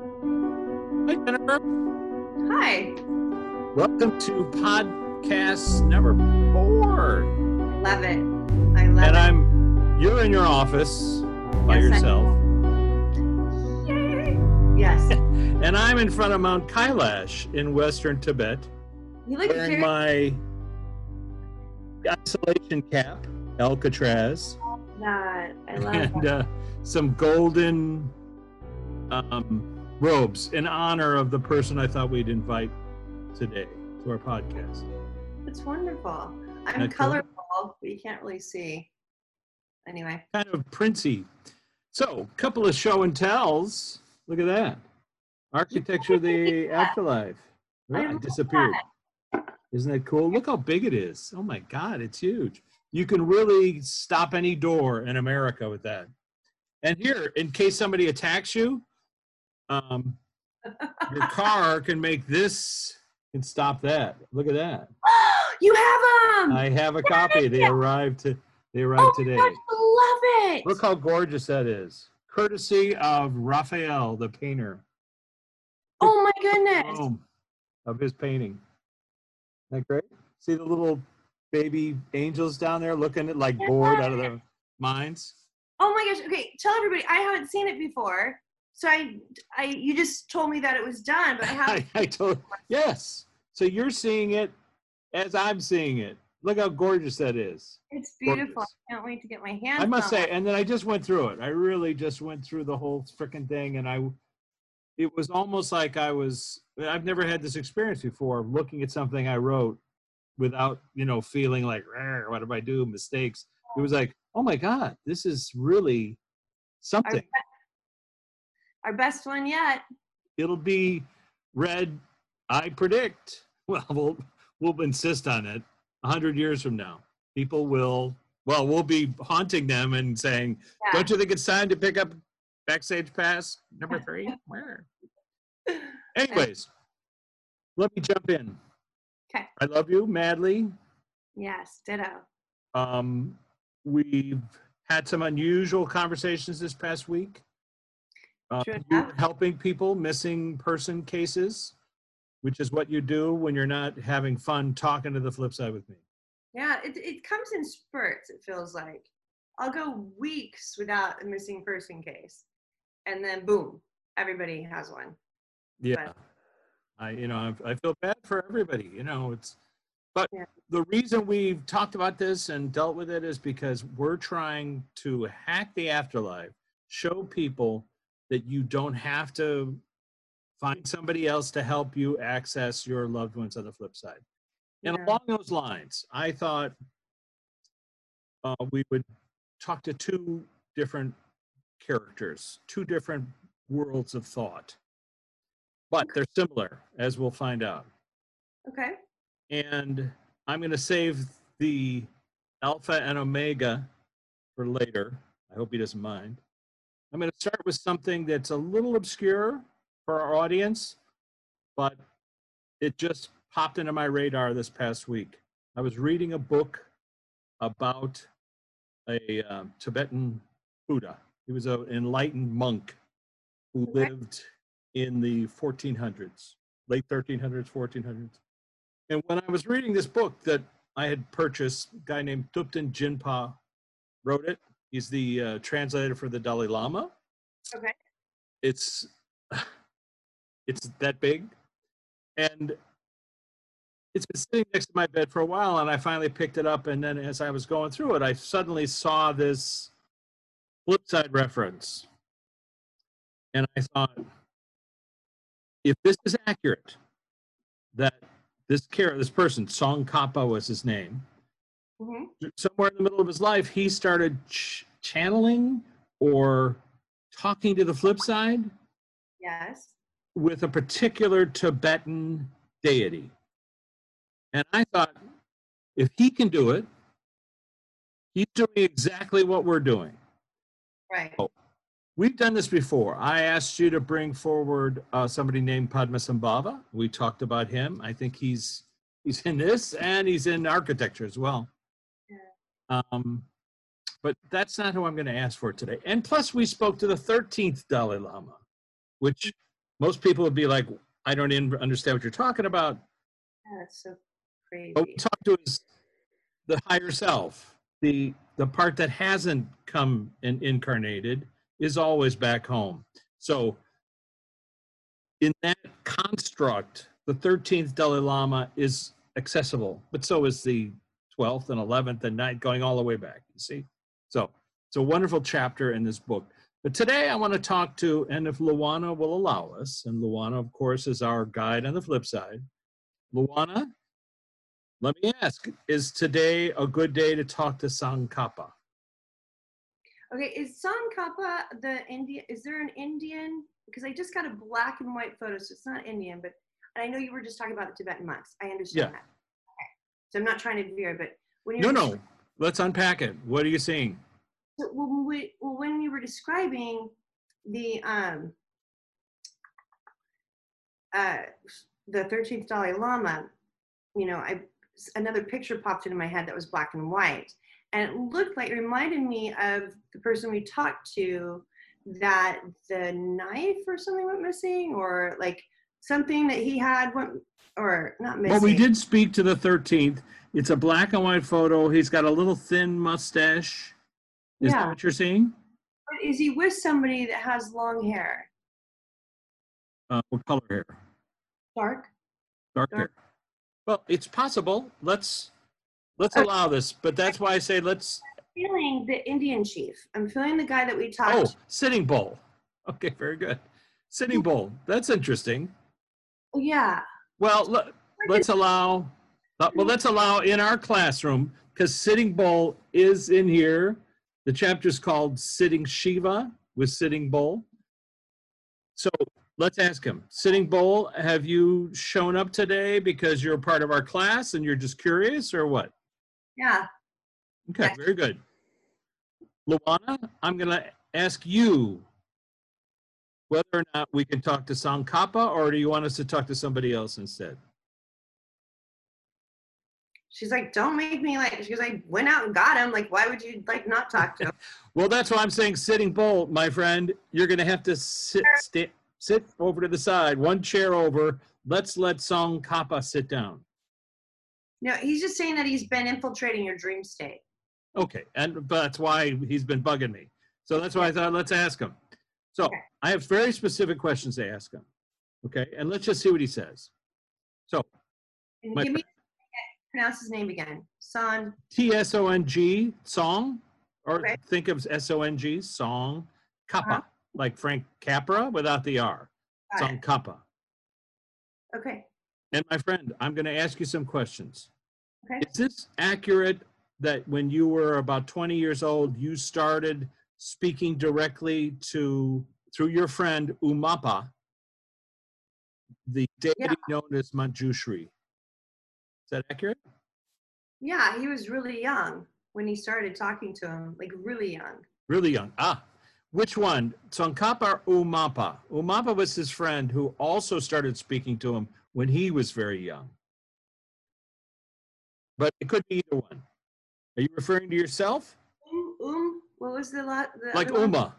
Hi, Jennifer. Hi. Welcome to podcast number 4. I love it. I love it. And you're in your office by yourself. Yay! Yes. And I'm in front of Mount Kailash in western Tibet. You look wearing my isolation cap, Alcatraz. I love that. I love that. Some golden robes in honor of the person I thought we'd invite today to our podcast. It's wonderful. I'm colorful, but you can't really see. Anyway. Kind of princey. So, couple of show and tells. Look at that. Architecture of the Afterlife. Right, disappeared. That. Isn't that cool? Look how big it is. Oh my God, it's huge. You can really stop any door in America with that. And here, in case somebody attacks you, your car can make this and stop that. Look at that. You have them. I have a copy. They arrived today. God, I love it. Look how gorgeous that is. Courtesy of Raphael, the painter. Oh my goodness. Of his painting. Isn't that great? See the little baby angels down there looking at bored out of their minds? Oh my gosh. Okay, tell everybody. I haven't seen it before. So you just told me that it was done, but I told. Yes. So you're seeing it as I'm seeing it. Look how gorgeous that is. It's beautiful. Gorgeous. I can't wait to get my hands on it. I must say, and then I just went through it. I really just went through the whole freaking thing, and it was almost like I've never had this experience before, looking at something I wrote without, feeling like, what did I do? Mistakes. It was like, oh my God, this is really something. Our best one yet. It'll be read, I predict. Well, we'll insist on it. 100 years from now, people will. Well, we'll be haunting them and saying, yeah. "Don't you think it's time to pick up Backstage Pass number 3?" Where? Anyways, let me jump in. Okay. I love you madly. Yes, ditto. We've had some unusual conversations this past week. You're helping people, missing person cases, which is what you do when you're not having fun talking to the flip side with me. Yeah, it comes in spurts, it feels like. I'll go weeks without a missing person case, and then boom, everybody has one. Yeah. But I feel bad for everybody, The reason we've talked about this and dealt with it is because we're trying to hack the afterlife, show people that you don't have to find somebody else to help you access your loved ones on the flip side. And along those lines, I thought we would talk to two different characters, two different worlds of thought. But they're similar, as we'll find out. Okay. And I'm going to save the alpha and omega for later. I hope he doesn't mind. I'm going to start with something that's a little obscure for our audience, but it just popped into my radar this past week. I was reading a book about a Tibetan Buddha. He was an enlightened monk who lived in the 1400s, late 1300s, 1400s. And when I was reading this book that I had purchased, a guy named Thupten Jinpa wrote it. He's the translator for the Dalai Lama. Okay. It's that big. And it's been sitting next to my bed for a while, and I finally picked it up. And then as I was going through it, I suddenly saw this flipside reference. And I thought, if this is accurate, that this person, Tsongkhapa was his name, mm-hmm. Somewhere in the middle of his life, he started channeling or talking to the flip side. Yes. With a particular Tibetan deity. And I thought, if he can do it, he's doing exactly what we're doing. Right. So, we've done this before. I asked you to bring forward somebody named Padmasambhava. We talked about him. I think he's in this, and he's in architecture as well. But that's not who I'm going to ask for today. And plus, we spoke to the 13th Dalai Lama, which Most people would be like, I don't even understand what you're talking about. Yeah, that's so crazy. But what we talk to is the higher self. The part that hasn't come and incarnated is always back home. So in that construct, the 13th Dalai Lama is accessible, but so is the 12th and 11th and 9th, going all the way back, you see? So it's a wonderful chapter in this book. But today I want to talk to, and if Luana will allow us, and Luana, of course, is our guide on the flip side. Luana, let me ask, is today a good day to talk to Tsongkhapa? Okay, is Tsongkhapa the Indian, is there an Indian? Because I just got a black and white photo, so it's not Indian, but I know you were just talking about the Tibetan monks. I understand that. Okay. So I'm not trying to veer, but when you're— No, no, let's unpack it. What are you seeing? So, well, when you were describing the 13th Dalai Lama, you know, another picture popped into my head that was black and white, and it looked like, it reminded me of the person we talked to that the knife or something went missing, or like something that he had went, or not missing. Well, we did speak to the 13th. It's a black and white photo. He's got a little thin mustache. Is that what you're seeing? But is he with somebody that has long hair? What color hair? Dark. Dark hair. Well, it's possible. Let's allow this, but that's why I say let's. I'm feeling the Indian chief. I'm feeling the guy that we talked. Oh, Sitting Bull. Okay, very good. Sitting Bull. That's interesting. Yeah. Well, let's allow in our classroom, because Sitting Bull is in here. The chapter is called Sitting Shiva with Sitting Bull. So let's ask him. Sitting Bull, have you shown up today because you're a part of our class and you're just curious, or what? Yeah. Okay, yes. Very good. Luana, I'm going to ask you whether or not we can talk to Tsongkhapa, or do you want us to talk to somebody else instead? She's like, don't make me like, she was like, went out and got him. Like, why would you like not talk to him? Well, that's why I'm saying Sitting Bull, my friend, you're going to have to sit over to the side, one chair over. Let's let Tsongkhapa sit down. No, he's just saying that he's been infiltrating your dream state. Okay, but that's why he's been bugging me. So that's why I thought, let's ask him. So okay. I have very specific questions to ask him. Okay, and let's just see what he says. So, pronounce his name again. Song. Tsong. Song, or okay. Think of Song. Song. Kappa, like Frank Capra without the R. Song Kappa. Okay. And my friend, I'm going to ask you some questions. Okay. Is this accurate that when you were about 20 years old, you started speaking directly through your friend Umapa, the deity known as Manjushri? Is that accurate? Yeah, he was really young when he started talking to him, like really young. Really young. Ah, which one? Tsongkhapa or Umapa? Umapa was his friend who also started speaking to him when he was very young. But it could be either one. Are you referring to yourself? What was the lot? Like Uma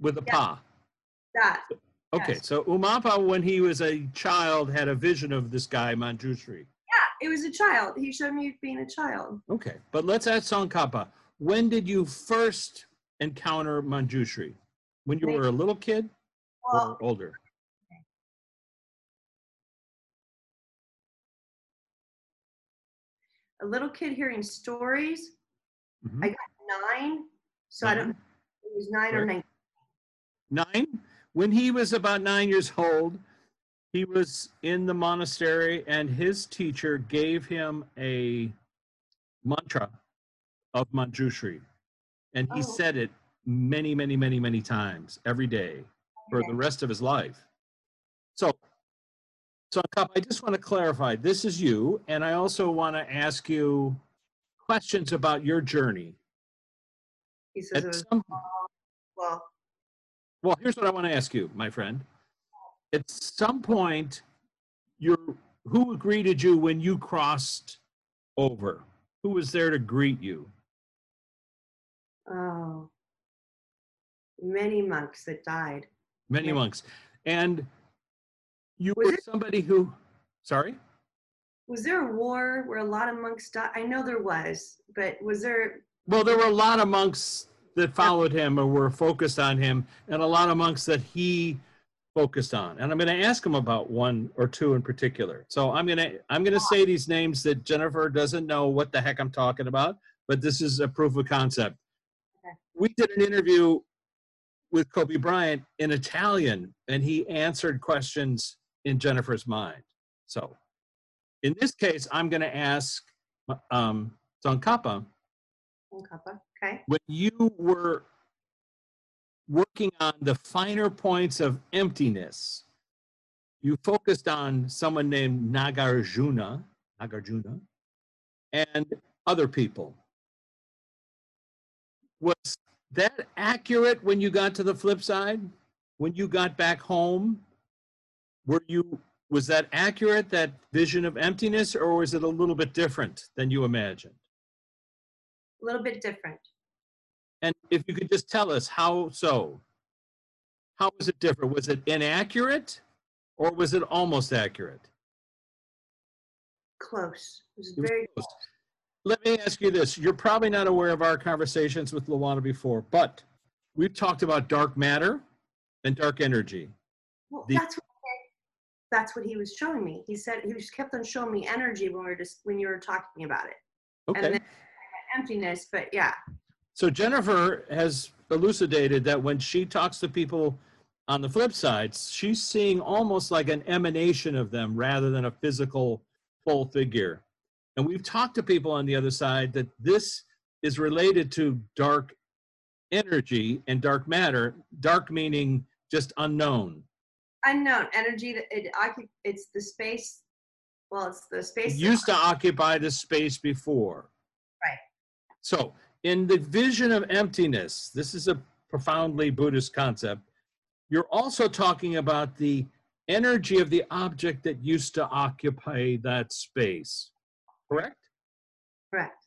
with a pa. That. Okay, yes. So Umapa, when he was a child, had a vision of this guy, Manjushri. It was a child. He showed me being a child. Okay, but let's ask Tsongkhapa. When did you first encounter Manjushri? When you were a little kid or older? Okay. A little kid hearing stories. Mm-hmm. I got 9, so I don't know if it was 9 or 19. 9? When he was about 9 years old, he was in the monastery, and his teacher gave him a mantra of Manjushri. And he said it many, many, many, many times every day for the rest of his life. So I just want to clarify, this is you, and I also want to ask you questions about your journey. He says it was well, here's what I want to ask you, my friend. At some point, who greeted you when you crossed over? Who was there to greet you? Oh, many monks that died. Many monks. And You were somebody who, sorry? Was there a war where a lot of monks died? I know there was, but was there? Well, there were a lot of monks that followed him or were focused on him, and a lot of monks that he focused on. And I'm going to ask him about one or two in particular. So I'm going to say these names that Jennifer doesn't know what the heck I'm talking about, but this is a proof of concept. Okay. We did an interview with Kobe Bryant in Italian, and he answered questions in Jennifer's mind. So in this case, I'm going to ask Tsongkhapa. Okay. When you were working on the finer points of emptiness, you focused on someone named Nagarjuna, and other people. Was that accurate when you got to the flip side? When you got back home, was that accurate, that vision of emptiness, or was it a little bit different than you imagined? A little bit different. And if you could just tell us how so. How was it different? Was it inaccurate or was it almost accurate? Close. It was very close. Let me ask you this. You're probably not aware of our conversations with Luana before, but we've talked about dark matter and dark energy. Well, that's what he was showing me. He said he just kept on showing me energy when you were talking about it. Okay. And then emptiness, but yeah. So Jennifer has elucidated that when she talks to people on the flip side, she's seeing almost like an emanation of them rather than a physical full figure. And we've talked to people on the other side that this is related to dark energy and dark matter, dark meaning just unknown. Unknown energy, it's the space, well, it's the space. It used to occupy the space before. Right. So in the vision of emptiness, this is a profoundly Buddhist concept, you're also talking about the energy of the object that used to occupy that space, correct? Correct.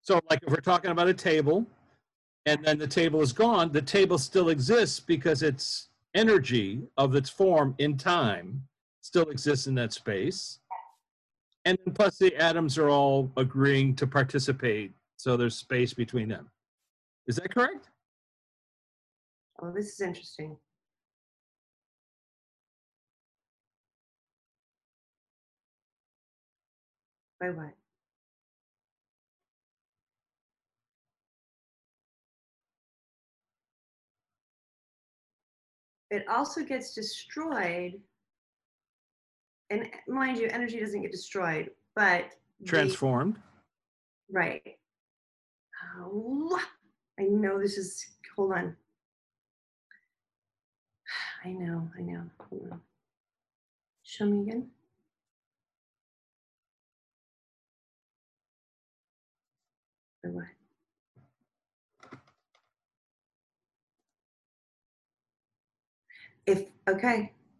So like if we're talking about a table and then the table is gone, the table still exists because its energy of its form in time still exists in that space. And then plus the atoms are all agreeing to participate, so there's space between them. Is that correct? Oh, this is interesting. By what? It also gets destroyed. And mind you, energy doesn't get destroyed, but transformed. Right. Oh, I know this is, hold on. I know. Hold on. Show me again. Or what?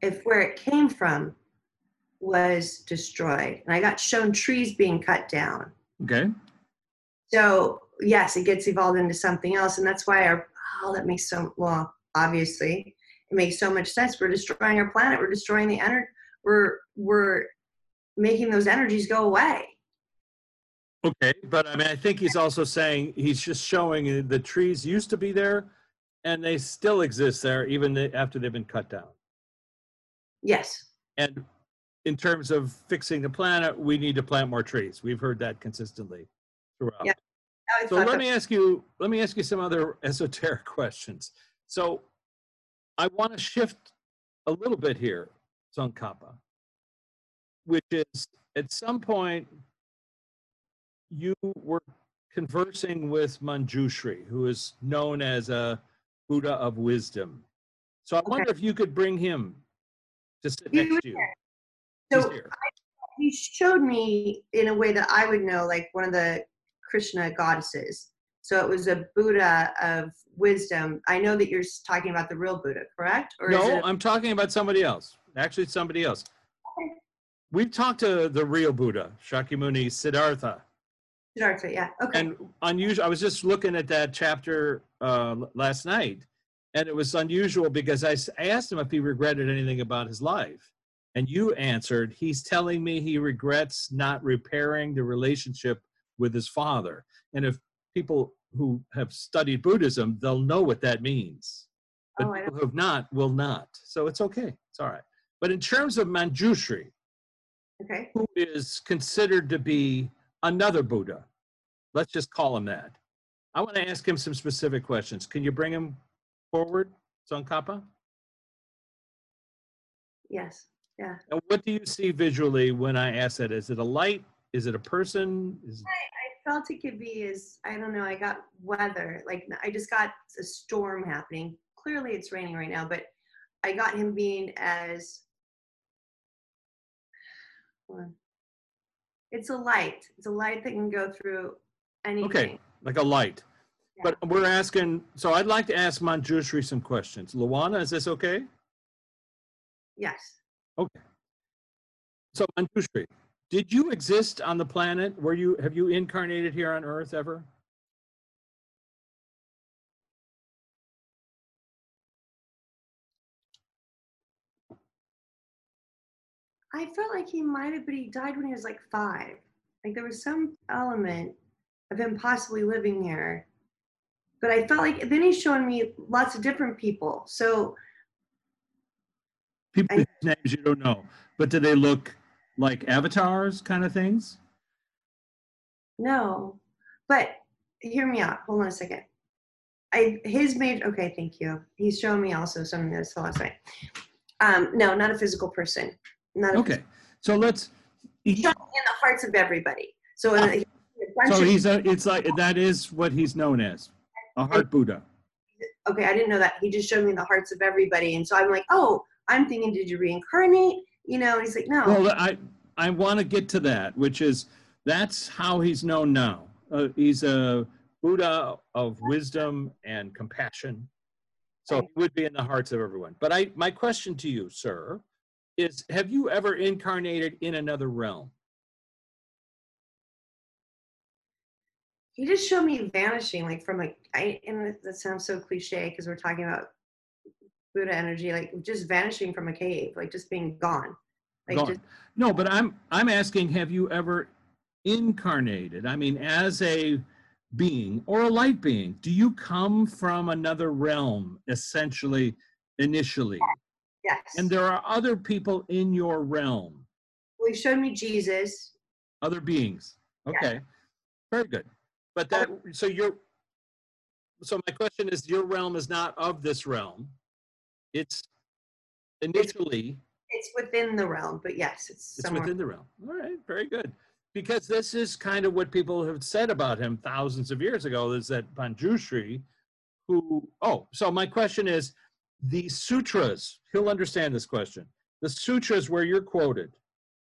If where it came from was destroyed, and I got shown trees being cut down. Okay. So yes, it gets evolved into something else, and that's why that makes so, well, obviously it makes so much sense. We're destroying our planet. We're destroying the energy. We're making those energies go away. Okay, but I mean, I think he's also saying, he's just showing the trees used to be there, and they still exist there even after they've been cut down. Yes. And in terms of fixing the planet, we need to plant more trees. We've heard that consistently throughout. Yeah. So let me ask you some other esoteric questions. So I want to shift a little bit here, Tsongkhapa, which is at some point you were conversing with Manjushri, who is known as a Buddha of wisdom. So I wonder if you could bring him to sit next to you. So he showed me in a way that I would know, like one of the Krishna goddesses. So it was a Buddha of wisdom. I know that you're talking about the real Buddha, correct? Or no, I'm talking about somebody else. Actually, somebody else. Okay. We've talked to the real Buddha, Shakyamuni, Siddhartha. Siddhartha, yeah. Okay. And unusual. I was just looking at that chapter last night, and it was unusual because I asked him if he regretted anything about his life. And you answered, he's telling me he regrets not repairing the relationship with his father. And if people who have studied Buddhism, they'll know what that means. But people who have not will not. So it's okay. It's all right. But in terms of Manjushri, who is considered to be another Buddha, let's just call him that. I want to ask him some specific questions. Can you bring him forward, Tsongkhapa? Yes. Yeah. And what do you see visually when I ask that? Is it a light? Is it a person? I felt it could be, I don't know, I got weather. Like, I just got a storm happening. Clearly it's raining right now, but I got him being as, it's a light. It's a light that can go through anything. Okay, like a light. Yeah. But we're asking, so I'd like to ask Manjushri some questions. Luana, is this okay? Yes. Okay. So Manjushri, did you exist on the planet? Have you incarnated here on Earth ever? I felt like he might have, but he died when he was like 5. Like there was some element of him possibly living here. But I felt like, then he's showing me lots of different people. So people whose names you don't know, but do they look like avatars kind of things? No, but hear me out. Hold on a second. Okay, thank you. He's showing me also something that's the last night. No, not a physical person. Not a physical person. So let's. He's showing me in the hearts of everybody. So, it's like that is what he's known as, a heart Buddha. Okay, I didn't know that. He just showed me in the hearts of everybody, and so I'm like, oh. I'm thinking, did you reincarnate? You know, he's like, no. Well, I want to get to that, which is, that's how he's known now. He's a Buddha of wisdom and compassion. So he would be in the hearts of everyone. But my question to you, sir, is have you ever incarnated in another realm? He just showed me vanishing, like from like, and that sounds so cliche because we're talking about Buddha energy, like just vanishing from a cave, like just being gone. Like gone. No, but I'm asking, have you ever incarnated? I mean, as a being or a light being, do you come from another realm, essentially, initially? Yes. And there are other people in your realm. Well, he showed me Jesus. Other beings. Okay. Yes. Very good. But that, so my question is, your realm is not of this realm. It's initially. It's within the realm, but yes, it's within the realm. All right, very good. Because this is kind of what people have said about him thousands of years ago, is that Manjushri, so my question is, the sutras, he'll understand this question. The sutras where you're quoted,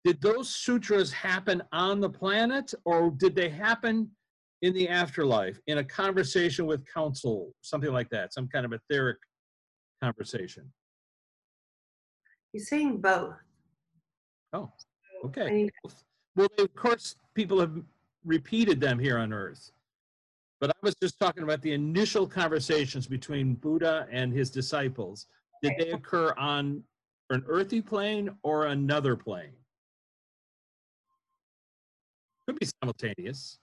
did those sutras happen on the planet or did they happen in the afterlife, in a conversation with counsel, something like that, some kind of etheric conversation? He's saying both. Oh, okay. I mean, well, of course, people have repeated them here on Earth. But I was just talking about the initial conversations between Buddha and his disciples. Did they occur on an earthy plane or another plane? Could be simultaneous.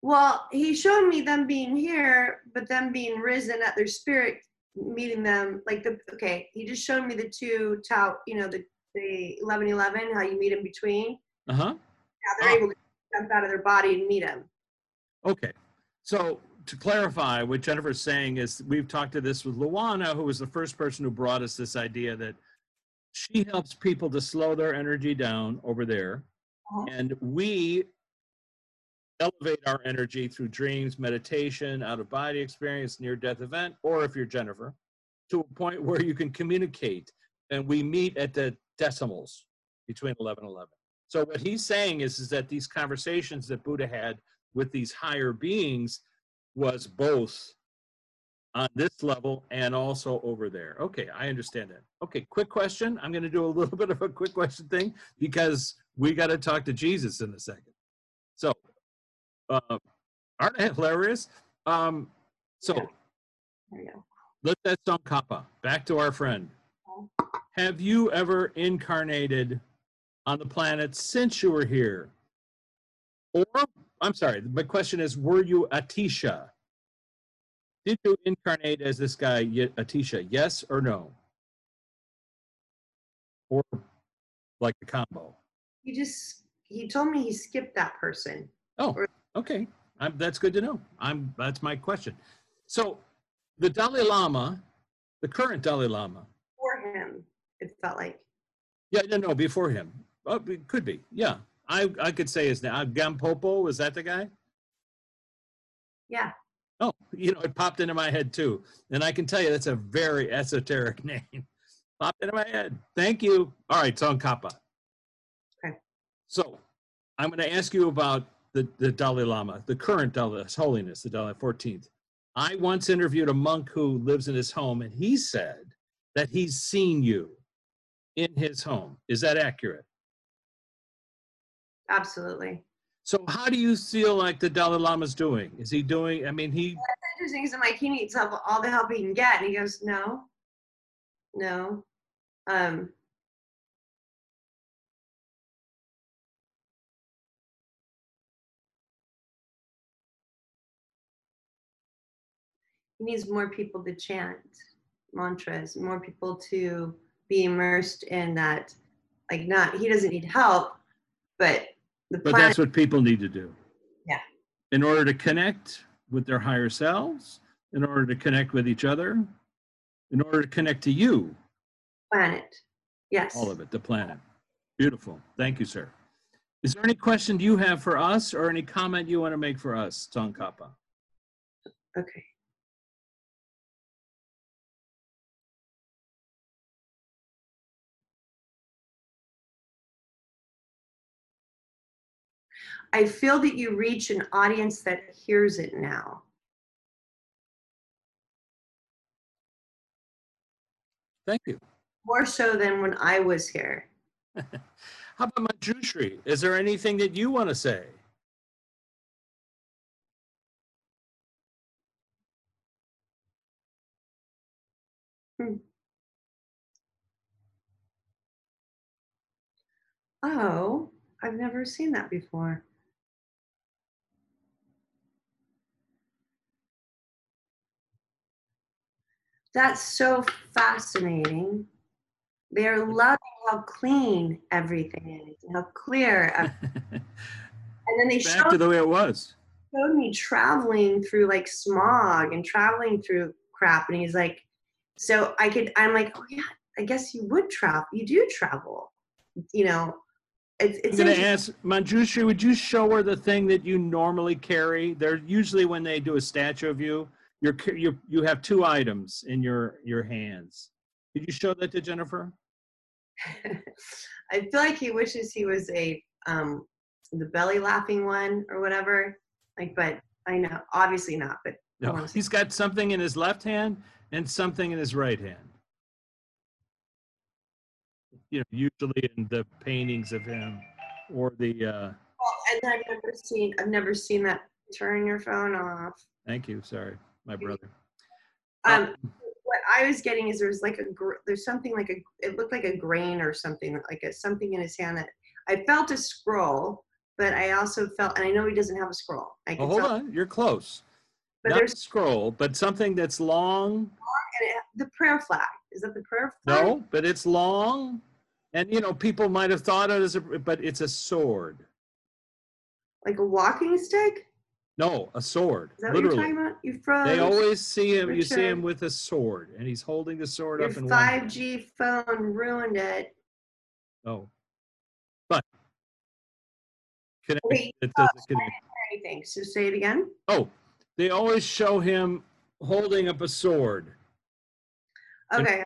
Well, he showed me them being here, but them being risen at their spirit, meeting them, like he just showed me the two the 11:11, how you meet in between. Now they're able to jump out of their body and meet him. Okay, so to clarify what Jennifer's saying is, we've talked to this with Luana, who was the first person who brought us this idea that she helps people to slow their energy down over there, and we elevate our energy through dreams, meditation, out-of-body experience, near-death event, or if you're Jennifer, to a point where you can communicate, and we meet at the decimals between 11 and 11. So what he's saying is that these conversations that Buddha had with these higher beings was both on this level and also over there. Okay, I understand that. Okay, quick question. I'm going to do a little bit of a quick question thing because we got to talk to Jesus in a second. So, aren't they hilarious? So, let's ask Tsongkhapa. Back to our friend. Have you ever incarnated on the planet since you were here? Or, I'm sorry, my question is, were you Atisha? Did you incarnate as this guy, Atisha? Yes or no? Or like a combo? He told me he skipped that person. Oh, okay. That's good to know. That's my question. So the Dalai Lama, the current Dalai Lama. Before him, it felt like. Yeah, no, before him. Oh, it could be, yeah. I could say his name. Gampopo, is that the guy? Yeah. Oh, you know, it popped into my head too. And I can tell you that's a very esoteric name. Popped into my head. Thank you. All right, Tsongkhapa. Okay. So I'm going to ask you about the Dalai Lama, the current Dalai, His Holiness, the Dalai 14th. I once interviewed a monk who lives in his home, and he said that he's seen you in his home. Is that accurate? Absolutely. So how do you feel like the Dalai Lama's doing? Is he doing, I mean, he... Well, that's interesting, because I'm like, he needs help, all the help he can get. And he goes, no. He needs more people to chant mantras, more people to be immersed in that. Like, not, he doesn't need help, but... But that's what people need to do. Yeah. In order to connect with their higher selves, in order to connect with each other, in order to connect to you. Planet. Yes. All of it, the planet. Beautiful. Thank you, sir. Is there any question you have for us or any comment you want to make for us, Tsongkhapa? Okay. I feel that you reach an audience that hears it now. Thank you. More so than when I was here. How about Manjushri? Is there anything that you want to say? Oh, I've never seen that before. That's so fascinating. They're loving how clean everything is, how clear everything is. And then they back to the way it was. Showed me traveling through like smog and traveling through crap. And he's like, so I'm like, oh yeah, I guess you would travel. You do travel, you know. I'm going to ask, Manjushri, would you show her the thing that you normally carry? They're usually when they do a statue of you. You have two items in your hands. Did you show that to Jennifer? I feel like he wishes he was a the belly laughing one or whatever. Like, but I know obviously not. But no, he's got something in his left hand and something in his right hand. You know, usually in the paintings of him or the. And I've never seen that. Turn your phone off. Thank you. Sorry, my brother. What I was getting is there's something like it looked like a grain or something, like something in his hand that I felt a scroll, but I also felt, and I know he doesn't have a scroll. Hold on, you're close. But not there's a scroll, but something that's long. And the prayer flag, is that the prayer flag? No, but it's long, and you know people might have thought it as but it's a sword. Like a walking stick? No, a sword. Is that literally. What you're talking about? You froze. They always see him. Richard. You see him with a sword, and he's holding the sword up in one hand. Your 5G phone ruined it. Oh, but anything. So say it again. Oh, they always show him holding up a sword. Okay.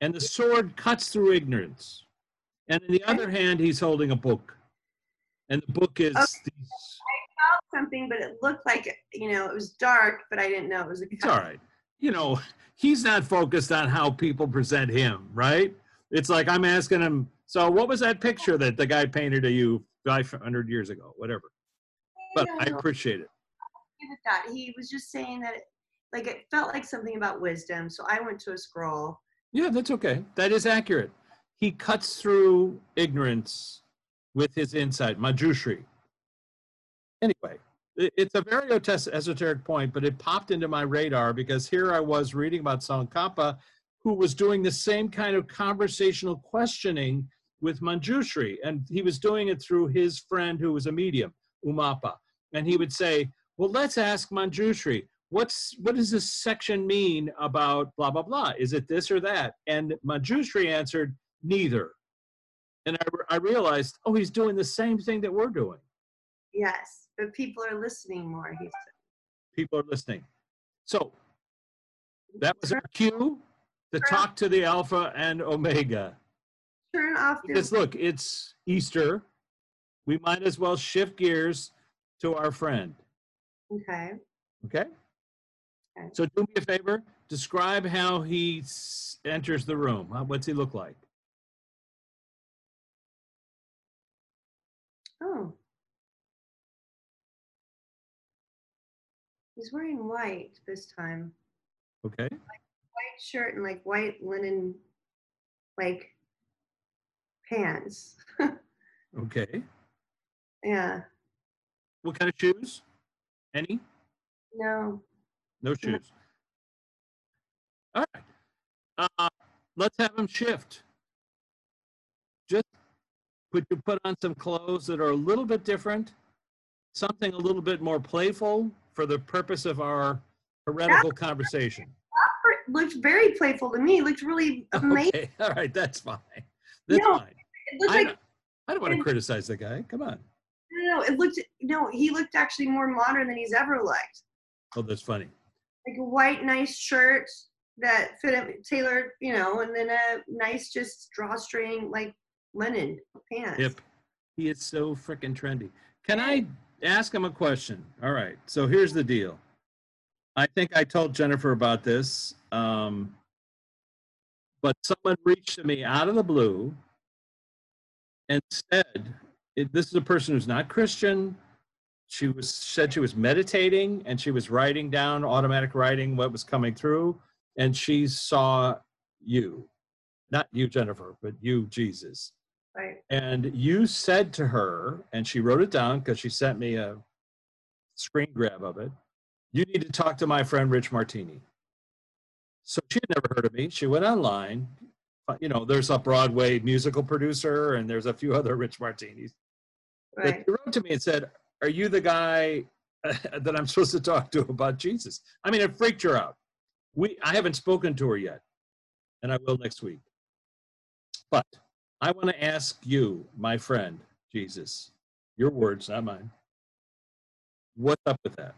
And the sword cuts through ignorance, and in the other hand, he's holding a book, and the book is. Okay. Something, but it looked like, you know, it was dark, but I didn't know it was a cut. It's all right. You know, he's not focused on how people present him, right? It's like I'm asking him, so what was that picture that the guy painted of you 500 years ago, whatever. But I appreciate it. He was just saying that it felt like something about wisdom, so I went to a scroll, Yeah, that's okay. That is accurate. He cuts through ignorance with his insight, Manjushri. Anyway, it's a very esoteric point, but it popped into my radar because here I was reading about Tsongkhapa, who was doing the same kind of conversational questioning with Manjushri, and he was doing it through his friend who was a medium, Umapa. And he would say, well, let's ask Manjushri, what does this section mean about blah, blah, blah? Is it this or that? And Manjushri answered, neither. And I realized, oh, he's doing the same thing that we're doing. Yes, but people are listening more. He said. People are listening. So that was our cue to talk to the Alpha and Omega. Turn off the... Because look, it's Easter. We might as well shift gears to our friend. Okay. Okay? Okay. So do me a favor. Describe how he enters the room. What's he look like? Oh. He's wearing white this time. Okay. Like white shirt and like white linen, like pants. Okay. Yeah. What kind of shoes? Any? No. No shoes. No. All right. Let's have him shift. Just could you put on some clothes that are a little bit different, something a little bit more playful for the purpose of our heretical conversation. That looked very playful to me. It looked really amazing. Okay. All right, that's fine. That's fine. It looked I don't want to criticize the guy. Come on. No, it looked, no, he looked actually more modern than he's ever looked. Oh, that's funny. Like a white, nice shirt that fit him, tailored, you know, and then a nice, just drawstring, like linen pants. Yep. He is so freaking trendy. Can I ask him a question? All right. So here's the deal. I think I told Jennifer about this, but someone reached to me out of the blue and said, this is a person who's not Christian. She said she was meditating and she was writing down, automatic writing, what was coming through. And she saw you, not you, Jennifer, but you, Jesus. Right. And you said to her, and she wrote it down because she sent me a screen grab of it, you need to talk to my friend, Rich Martini. So she had never heard of me. She went online. You know, there's a Broadway musical producer and there's a few other Rich Martinis. Right. They wrote to me and said, are you the guy that I'm supposed to talk to about Jesus? I mean, it freaked her out. I haven't spoken to her yet, and I will next week. But I want to ask you, my friend, Jesus, your words, not mine. What's up with that?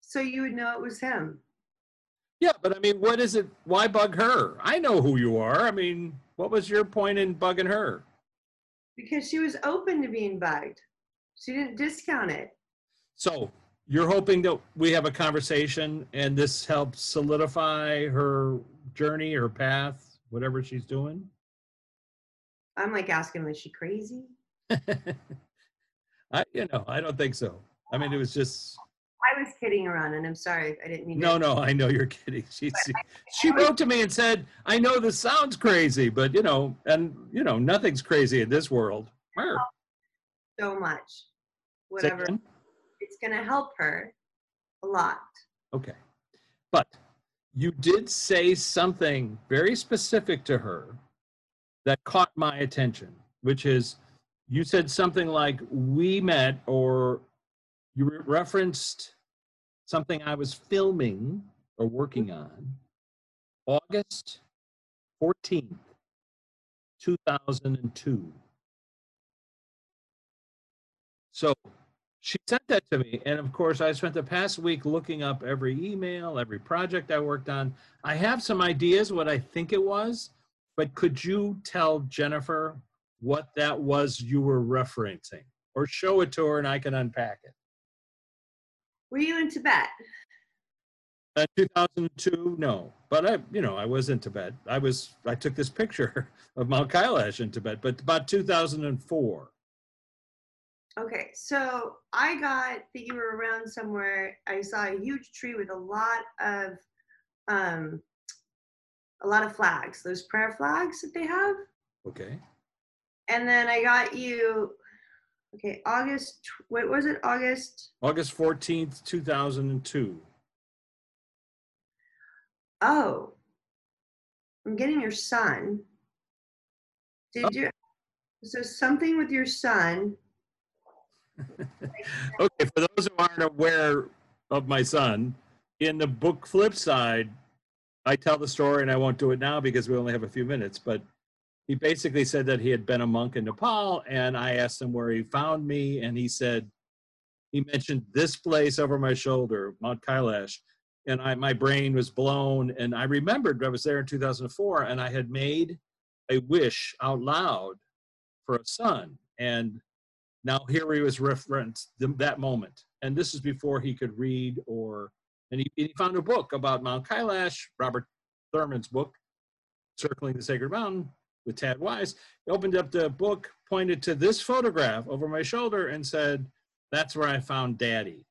So you would know it was him. Yeah, but I mean, what is it? Why bug her? I know who you are. I mean, what was your point in bugging her? Because she was open to being bugged. She didn't discount it. So you're hoping that we have a conversation and this helps solidify her journey, her path, whatever she's doing? I'm like asking, was she crazy? I don't think so. I mean, it was just... I was kidding around, and I'm sorry. I didn't mean to. No, I know you're kidding. She wrote to me and said, I know this sounds crazy, but, nothing's crazy in this world. So much. Whatever. Second? It's going to help her a lot. Okay. But you did say something very specific to her that caught my attention, which is you said something like, we met, or... you referenced something I was filming or working on August 14th, 2002. So she sent that to me. And of course, I spent the past week looking up every email, every project I worked on. I have some ideas what I think it was, but could you tell Jennifer what that was you were referencing? Or show it to her and I can unpack it. Were you in Tibet? 2002, no. But I was in Tibet. I took this picture of Mount Kailash in Tibet, but about 2004. Okay, so I got that you were around somewhere. I saw a huge tree with a lot of flags, those prayer flags that they have. Okay. And then I got you, okay, August 14th, 2002. Oh, I'm getting your son. So something with your son. Okay, for those who aren't aware of my son, in the book flip side, I tell the story, and I won't do it now because we only have a few minutes, but he basically said that he had been a monk in Nepal, and I asked him where he found me, and he said, he mentioned this place over my shoulder, Mount Kailash, and my brain was blown, and I remembered I was there in 2004, and I had made a wish out loud for a son, and now here he was referenced that moment, and this is before he could read or, and he found a book about Mount Kailash, Robert Thurman's book, Circling the Sacred Mountain, with Tad Wise. He opened up the book, pointed to this photograph over my shoulder, and said, that's where I found Daddy.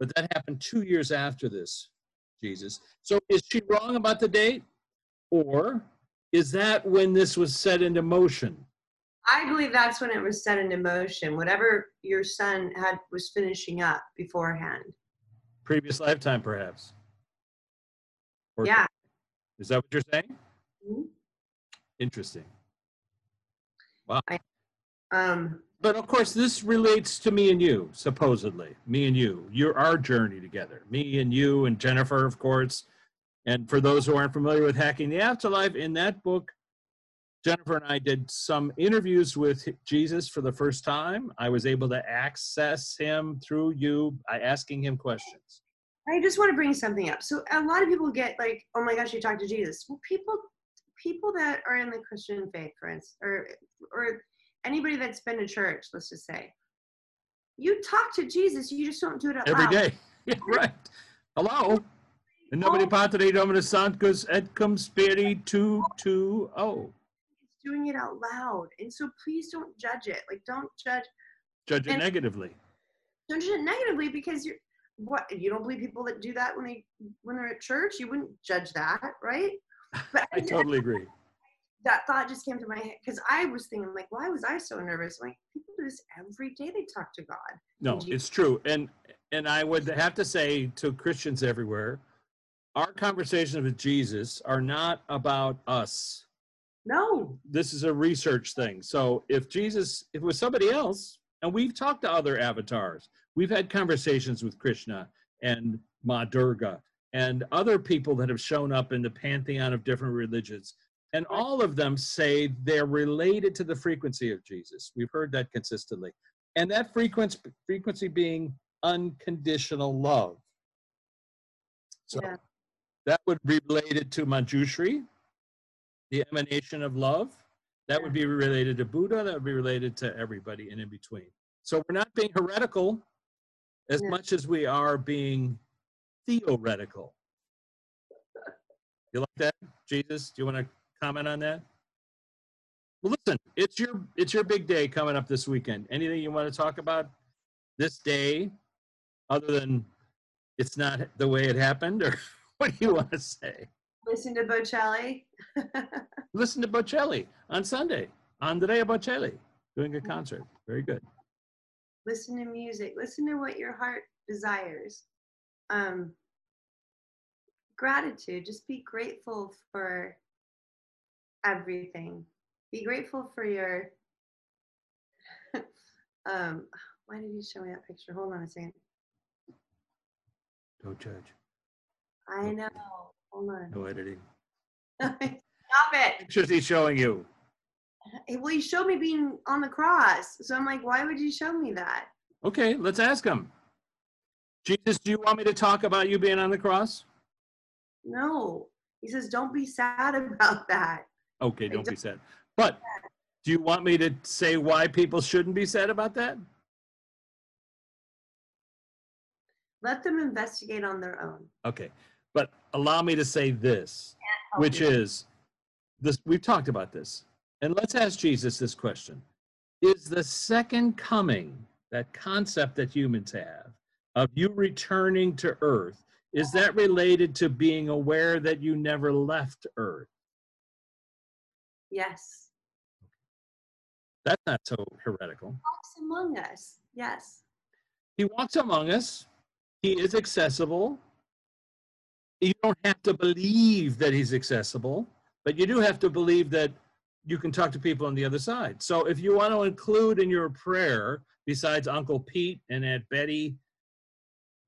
But that happened 2 years after this, Jesus. So is she wrong about the date? Or is that when this was set into motion? I believe that's when it was set into motion, whatever your son had was finishing up beforehand. Previous lifetime, perhaps. Or yeah. Is that what you're saying? Mm-hmm. Interesting. Wow. But of course, this relates to me and you, supposedly. Me and you. You're our journey together. Me and you and Jennifer, of course. And for those who aren't familiar with Hacking the Afterlife, in that book, Jennifer and I did some interviews with Jesus for the first time. I was able to access him through you by asking him questions. I just want to bring something up. So a lot of people get like, oh my gosh, you talked to Jesus. Well, people that are in the Christian faith, for instance, or anybody that's been to church, let's just say, you talk to Jesus, you just don't do it out loud. Every day. Yeah, right. Hello. In nomine Patris Dominus Sanctus et cum Spiritu. Oh. It's doing it out loud. And so please don't judge it. Like, don't judge. Judge it negatively. Don't judge it negatively because you don't believe people that do that when they're at church? You wouldn't judge that, right? But I totally agree. That thought just came to my head because I was thinking, like, why was I so nervous? I'm like, people do this every day. They talk to God. No, it's true. And I would have to say to Christians everywhere, our conversations with Jesus are not about us. No. This is a research thing. So if it was somebody else, and we've talked to other avatars, we've had conversations with Krishna and Ma Durga, and other people that have shown up in the pantheon of different religions. And all of them say they're related to the frequency of Jesus. We've heard that consistently. And that frequency being unconditional love. So yeah. That would be related to Manjushri, the emanation of love. That would be related to Buddha. That would be related to everybody in between. So we're not being heretical as much as we are being theoretical. You like that, Jesus? Do you want to comment on that? Well, listen, it's your big day coming up this weekend. Anything you want to talk about this day, other than it's not the way it happened, or what do you want to say? Listen to Bocelli. Listen to Bocelli on Sunday. Andrea Bocelli doing a concert. Very good. Listen to music. Listen to what your heart desires. Gratitude, just be grateful for everything. Be grateful for your why did you show me that picture? Hold on a second. Don't judge. I know. Hold on. No editing. Stop it. Pictures he's showing you. Well, he showed me being on the cross. So I'm like, why would you show me that? Okay, let's ask him. Jesus, do you want me to talk about you being on the cross? No. He says, don't be sad about that. Okay, don't be sad. But do you want me to say why people shouldn't be sad about that? Let them investigate on their own. Okay. But allow me to say this, which is, we've talked about this. And let's ask Jesus this question. is the second coming, that concept that humans have of you returning to Earth. Is that related to being aware that you never left Earth? Yes. That's not so heretical. He walks among us, yes. He walks among us. He is accessible. You don't have to believe that he's accessible, but you do have to believe that you can talk to people on the other side. So if you want to include in your prayer, besides Uncle Pete and Aunt Betty,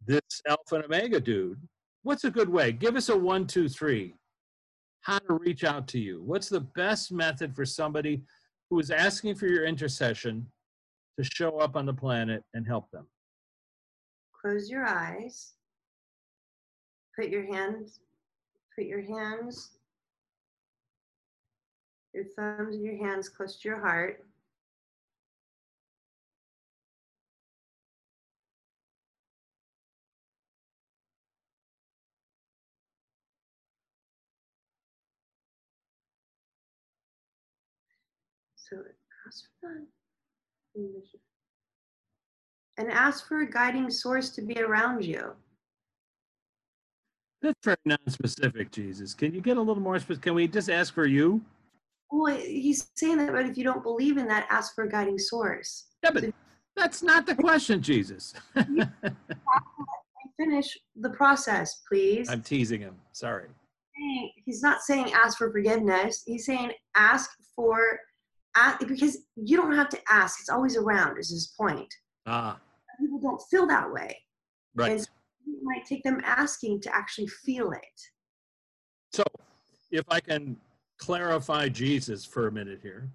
this Alpha and Omega dude, what's a good way? Give us a 1, 2, 3. How to reach out to you. What's the best method for somebody who is asking for your intercession to show up on the planet and help them? Close your eyes. Put your hands, your thumbs and your hands close to your heart. So ask for that. And ask for a guiding source to be around you. That's very non-specific, Jesus. Can you get a little more specific? Can we just ask for you? Well, he's saying that, but if you don't believe in that, ask for a guiding source. Yeah, but that's not the question, Jesus. Finish the process, please. I'm teasing him. Sorry. He's not saying ask for forgiveness. He's saying ask for, because you don't have to ask. It's always around, is his point. Ah. People don't feel that way. Right. And so it might take them asking to actually feel it. So if I can clarify Jesus for a minute here.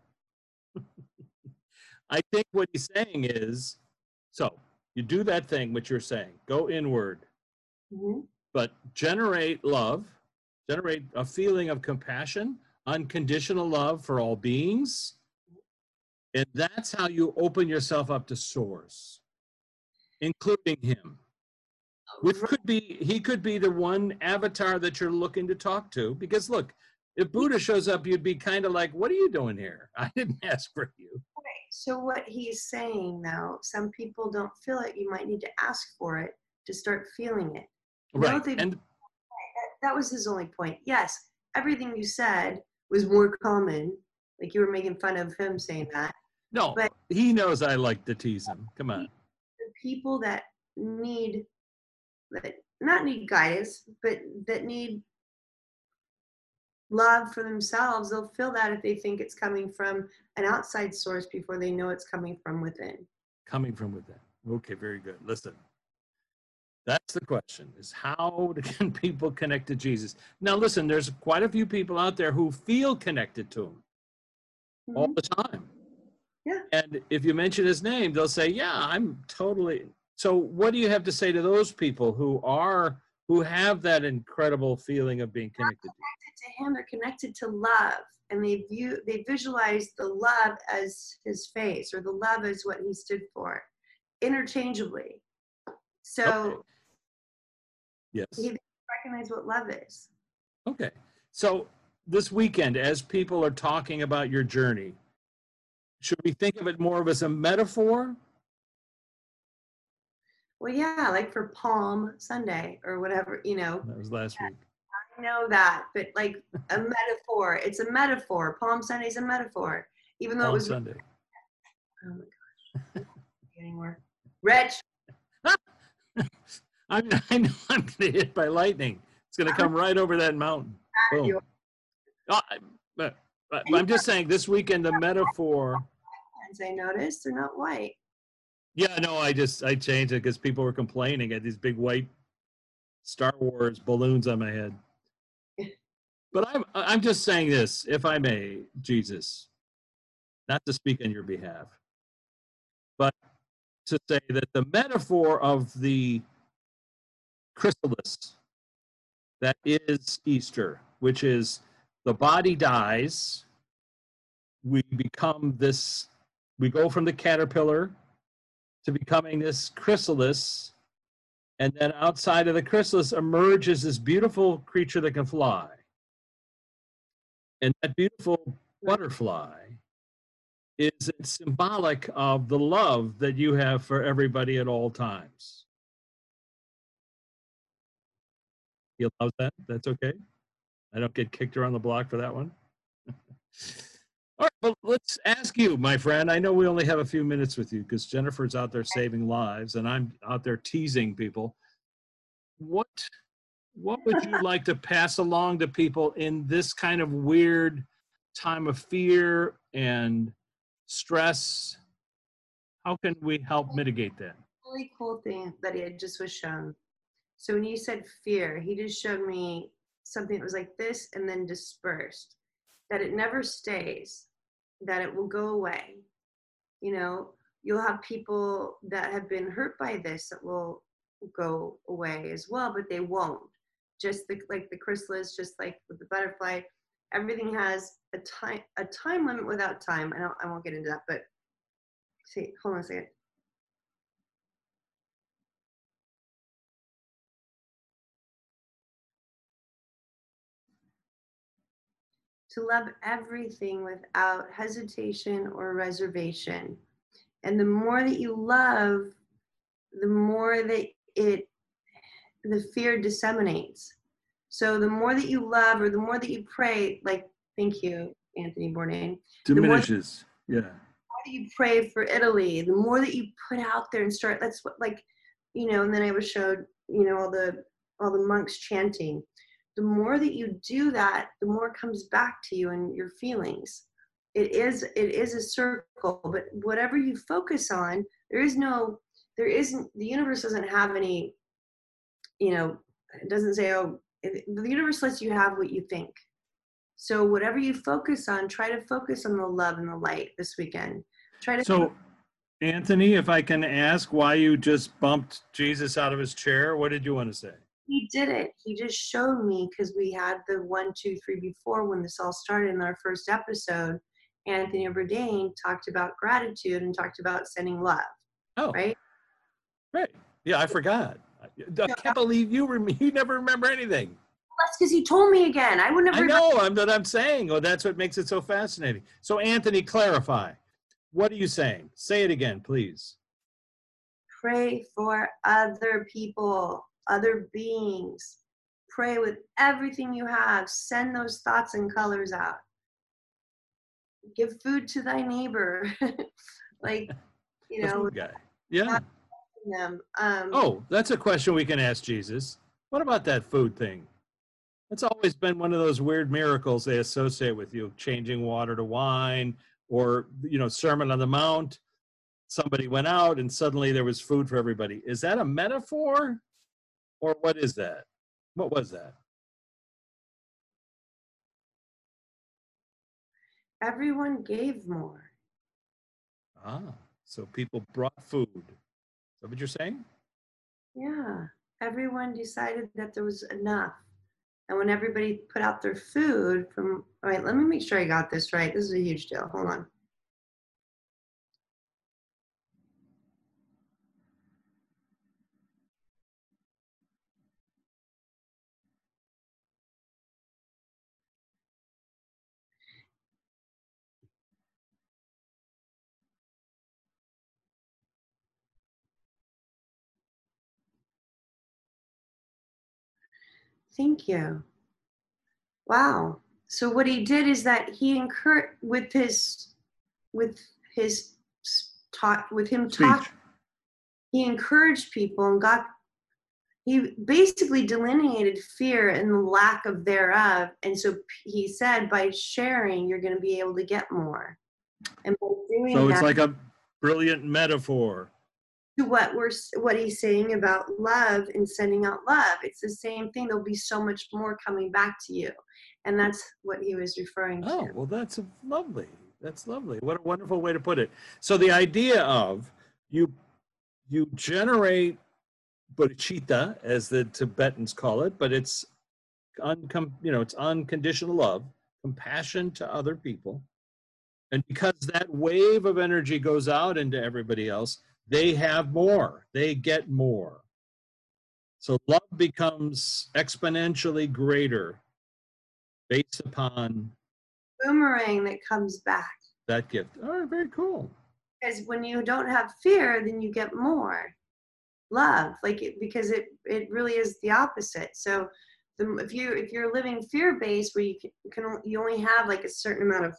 I think what he's saying is, so you do that thing, what you're saying, go inward, but generate love, generate a feeling of compassion, unconditional love for all beings. And that's how you open yourself up to source, including him, which could be, he could be the one avatar that you're looking to talk to. Because look, if Buddha shows up, you'd be kind of like, what are you doing here? I didn't ask for you. Okay, so what he's saying now, some people don't feel it. You might need to ask for it to start feeling it. Right. And that was his only point. Yes, everything you said was more common. Like you were making fun of him saying that. No, but he knows I like to tease him. Come on. The people that need, not need guidance, but that need love for themselves, they'll feel that if they think it's coming from an outside source before they know it's coming from within. Coming from within. Okay, very good. Listen, that's the question, is how can people connect to Jesus? Now, listen, there's quite a few people out there who feel connected to him all the time. Yeah. And if you mention his name, they'll say, yeah, I'm totally. So what do you have to say to those people who have that incredible feeling of being connected? They're connected to him, they're connected to love, and they visualize the love as his face, or the love as what he stood for, interchangeably. So, okay. Yes, he recognizes what love is. Okay, so this weekend, as people are talking about your journey, should we think of it more of as a metaphor? Well, yeah, like for Palm Sunday or whatever, you know. That was last week. I know that, but like a metaphor. It's a metaphor. Palm Sunday's a metaphor. Even though Palm it was Sunday. Oh my gosh. Anymore. Rich. I know I'm gonna hit by lightning. It's gonna come right over that mountain. Boom. Oh, but I'm just saying this weekend the metaphor. As I noticed, they're not white. Yeah, no, I changed it because people were complaining. I had these big white Star Wars balloons on my head. But I'm just saying this, if I may, Jesus, not to speak on your behalf, but to say that the metaphor of the chrysalis, that is Easter, which is the body dies, we become this, we go from the caterpillar to becoming this chrysalis, and then outside of the chrysalis emerges this beautiful creature that can fly. And that beautiful butterfly is it's symbolic of the love that you have for everybody at all times. You love that? That's okay. I don't get kicked around the block for that one. All right, well, let's ask you, my friend. I know we only have a few minutes with you because Jennifer's out there saving lives and I'm out there teasing people. What would you like to pass along to people in this kind of weird time of fear and stress? How can we help mitigate that? Really cool thing that he had just was shown. So when you said fear, he just showed me something that was like this and then dispersed. That it never stays, that it will go away. You know, you'll have people that have been hurt by this that will go away as well, but they won't. Just like the chrysalis, just like with the butterfly, everything has a time limit without time. I won't get into that, but see, hold on a second. To love everything without hesitation or reservation. And the more that you love, the more that the fear disseminates. So the more that you love or the more that you pray, like, thank you, Anthony Bourdain. Diminishes, yeah. The more that you pray for Italy, the more that you put out there and start, that's what, like, you know, and then I was showed, you know, all the monks chanting. The more that you do that, the more it comes back to you and your feelings. It is a circle, but whatever you focus on, the universe doesn't have any, you know, it doesn't say, oh, the universe lets you have what you think. So whatever you focus on, try to focus on the love and the light this weekend. So Anthony, if I can ask why you just bumped Jesus out of his chair, what did you want to say? He did it. He just showed me because we had the 1, 2, 3 before when this all started in our first episode. Anthony Bourdain talked about gratitude and talked about sending love. Oh, right. Right. Yeah, I forgot. I can't believe you never remember anything. That's because he told me again. I wouldn't have. I know. I'm saying. Oh, that's what makes it so fascinating. So Anthony, clarify. What are you saying? Say it again, please. Pray for other people. Other beings. Pray with everything you have. Send those thoughts and colors out. Give food to thy neighbor. Like, you know. Yeah. Oh, that's a question we can ask Jesus. What about that food thing? That's always been one of those weird miracles they associate with you, changing water to wine, or, you know, Sermon on the Mount. Somebody went out and suddenly there was food for everybody. Is that a metaphor? Or what is that? What was that? Everyone gave more. Ah, so people brought food. Is that what you're saying? Yeah, everyone decided that there was enough. And when everybody put out their food from, all right, let me make sure I got this right. This is a huge deal, hold on. Thank you. Wow. So what he did is that he encouraged with him talking, he encouraged people and he basically delineated fear and the lack of thereof. And so he said, by sharing, you're going to be able to get more. And by doing so, it's like a brilliant metaphor. What he's saying about love and sending out love, it's the same thing. There'll be so much more coming back to you, and that's what he was referring to. Oh, well, that's lovely. What a wonderful way to put it. So the idea of you generate bodhicitta, as the Tibetans call it, but it's it's unconditional love, compassion to other people, and because that wave of energy goes out into everybody else. They have more. They get more. So love becomes exponentially greater based upon boomerang that comes back. that gift. Oh, very cool. Because when you don't have fear, then you get more love. Like it really is the opposite. So if you're living fear-based, where you only have like a certain amount of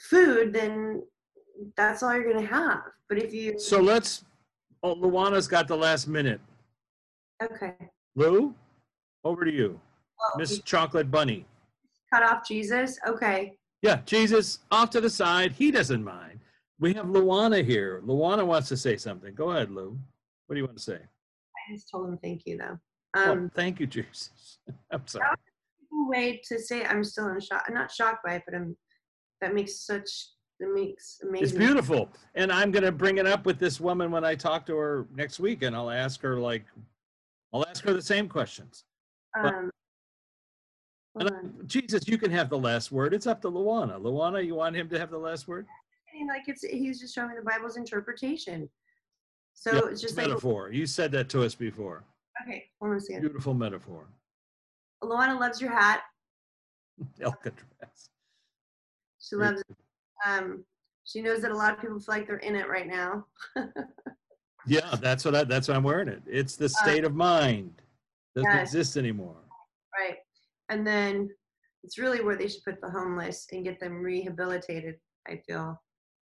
food, then that's all you're going to have. But if you oh, Luana's got the last minute. Okay. Lou, over to you. Oh, Miss Chocolate Bunny. Cut off Jesus. Okay. Yeah, Jesus off to the side. He doesn't mind. We have Luana here. Luana wants to say something. Go ahead, Lou. What do you want to say? I just told him thank you, though. Oh, thank you, Jesus. I'm sorry. That was a way to say I'm still in shock. I'm not shocked by it, but that makes amazing. It's beautiful. And I'm going to bring it up with this woman when I talk to her next week, and I'll ask her, the same questions. Jesus, you can have the last word. It's up to Luana. Luana, you want him to have the last word? He's just showing the Bible's interpretation. So yeah, it's just metaphor. You said that to us before. Okay, hold on a second. Beautiful metaphor. Luana loves your hat. Alcatraz. She loves it. She knows that a lot of people feel like they're in it right now. Yeah, that's why I'm wearing it. It's the state of mind. Doesn't exist anymore. Right. And then it's really where they should put the homeless and get them rehabilitated, I feel.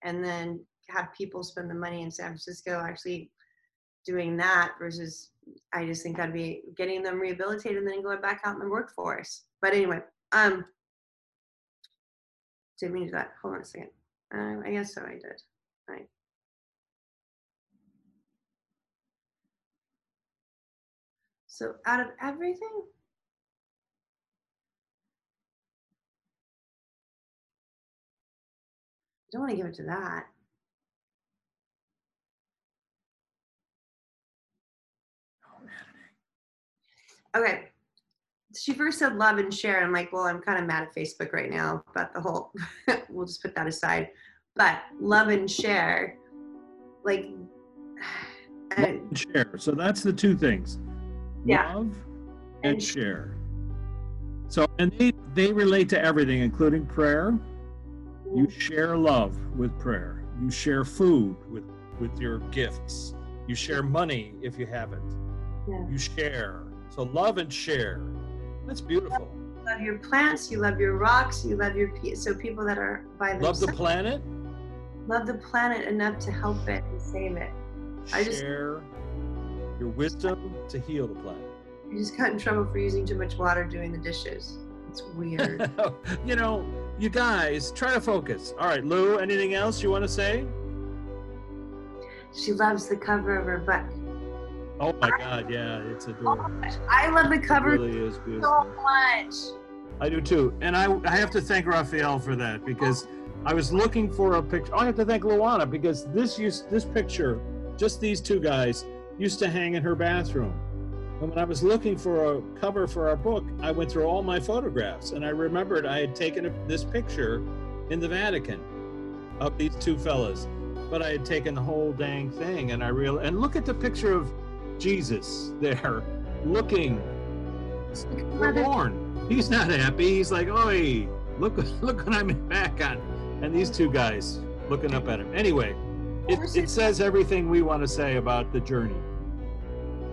And then have people spend the money in San Francisco actually doing that versus, I just think that'd be getting them rehabilitated and then going back out in the workforce. But anyway, didn't mean to do that. Hold on a second. I guess so, I did. All right. So out of everything, I don't want to give it to that. Okay. She first said love and share. I'm like, well, I'm kind of mad at Facebook right now about the whole, we'll just put that aside. But love and share, and share. So that's the two things. Yeah. Love and share. So, and they relate to everything, including prayer. You share love with prayer. You share food with your gifts. You share money if you have it. Yeah. You share. So love and share. That's beautiful. You love your plants. You love your rocks. You love your people that are by themselves. Love the planet. Love the planet enough to help it and save it. Share your wisdom to heal the planet. I just got in trouble for using too much water doing the dishes. It's weird. You guys, try to focus. All right, Lou, anything else you want to say? She loves the cover of her book. Oh my God, yeah, it's adorable. Oh, I love the cover. It really is beautiful. So much. I do too. And I have to thank Raphael for that, because I was looking for a picture. I have to thank Luana, because this picture, just these two guys, used to hang in her bathroom. And when I was looking for a cover for our book, I went through all my photographs, and I remembered I had taken this picture in the Vatican of these two fellas, but I had taken the whole dang thing, and I realized, and look at the picture of Jesus there, looking forlorn. He's not happy. He's like, "Oi, look what I'm back on," and these two guys looking up at him. Anyway, it says everything we want to say about the journey.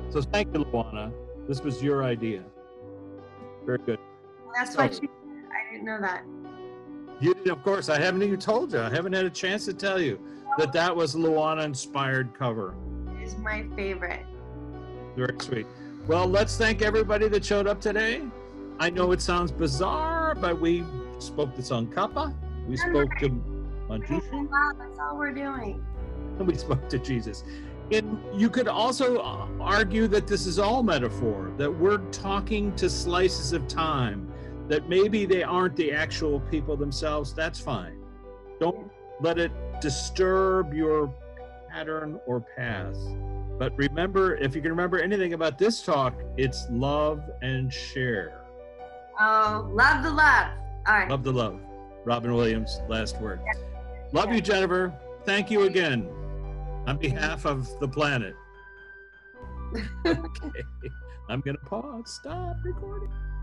So thank you, Luana. This was your idea. Very good. Well, that's why I didn't know that. You did, of course. I haven't even told you. I haven't had a chance to tell you that was Luana-inspired cover. Is my favorite. Very sweet. Well, let's thank everybody that showed up today. I know it sounds bizarre, but we spoke to Tsongkhapa. We spoke to Manjushri. That's all we're doing. And we spoke to Jesus. And you could also argue that this is all metaphor, that we're talking to slices of time, that maybe they aren't the actual people themselves. That's fine. Don't let it disturb your pattern or path. But remember, if you can remember anything about this talk, it's love and share. Oh, love the love. All right. Love the love. Robin Williams, last word. Yeah. Love you, Jennifer. Thank you again on behalf of the planet. Okay. I'm going to pause. Stop recording.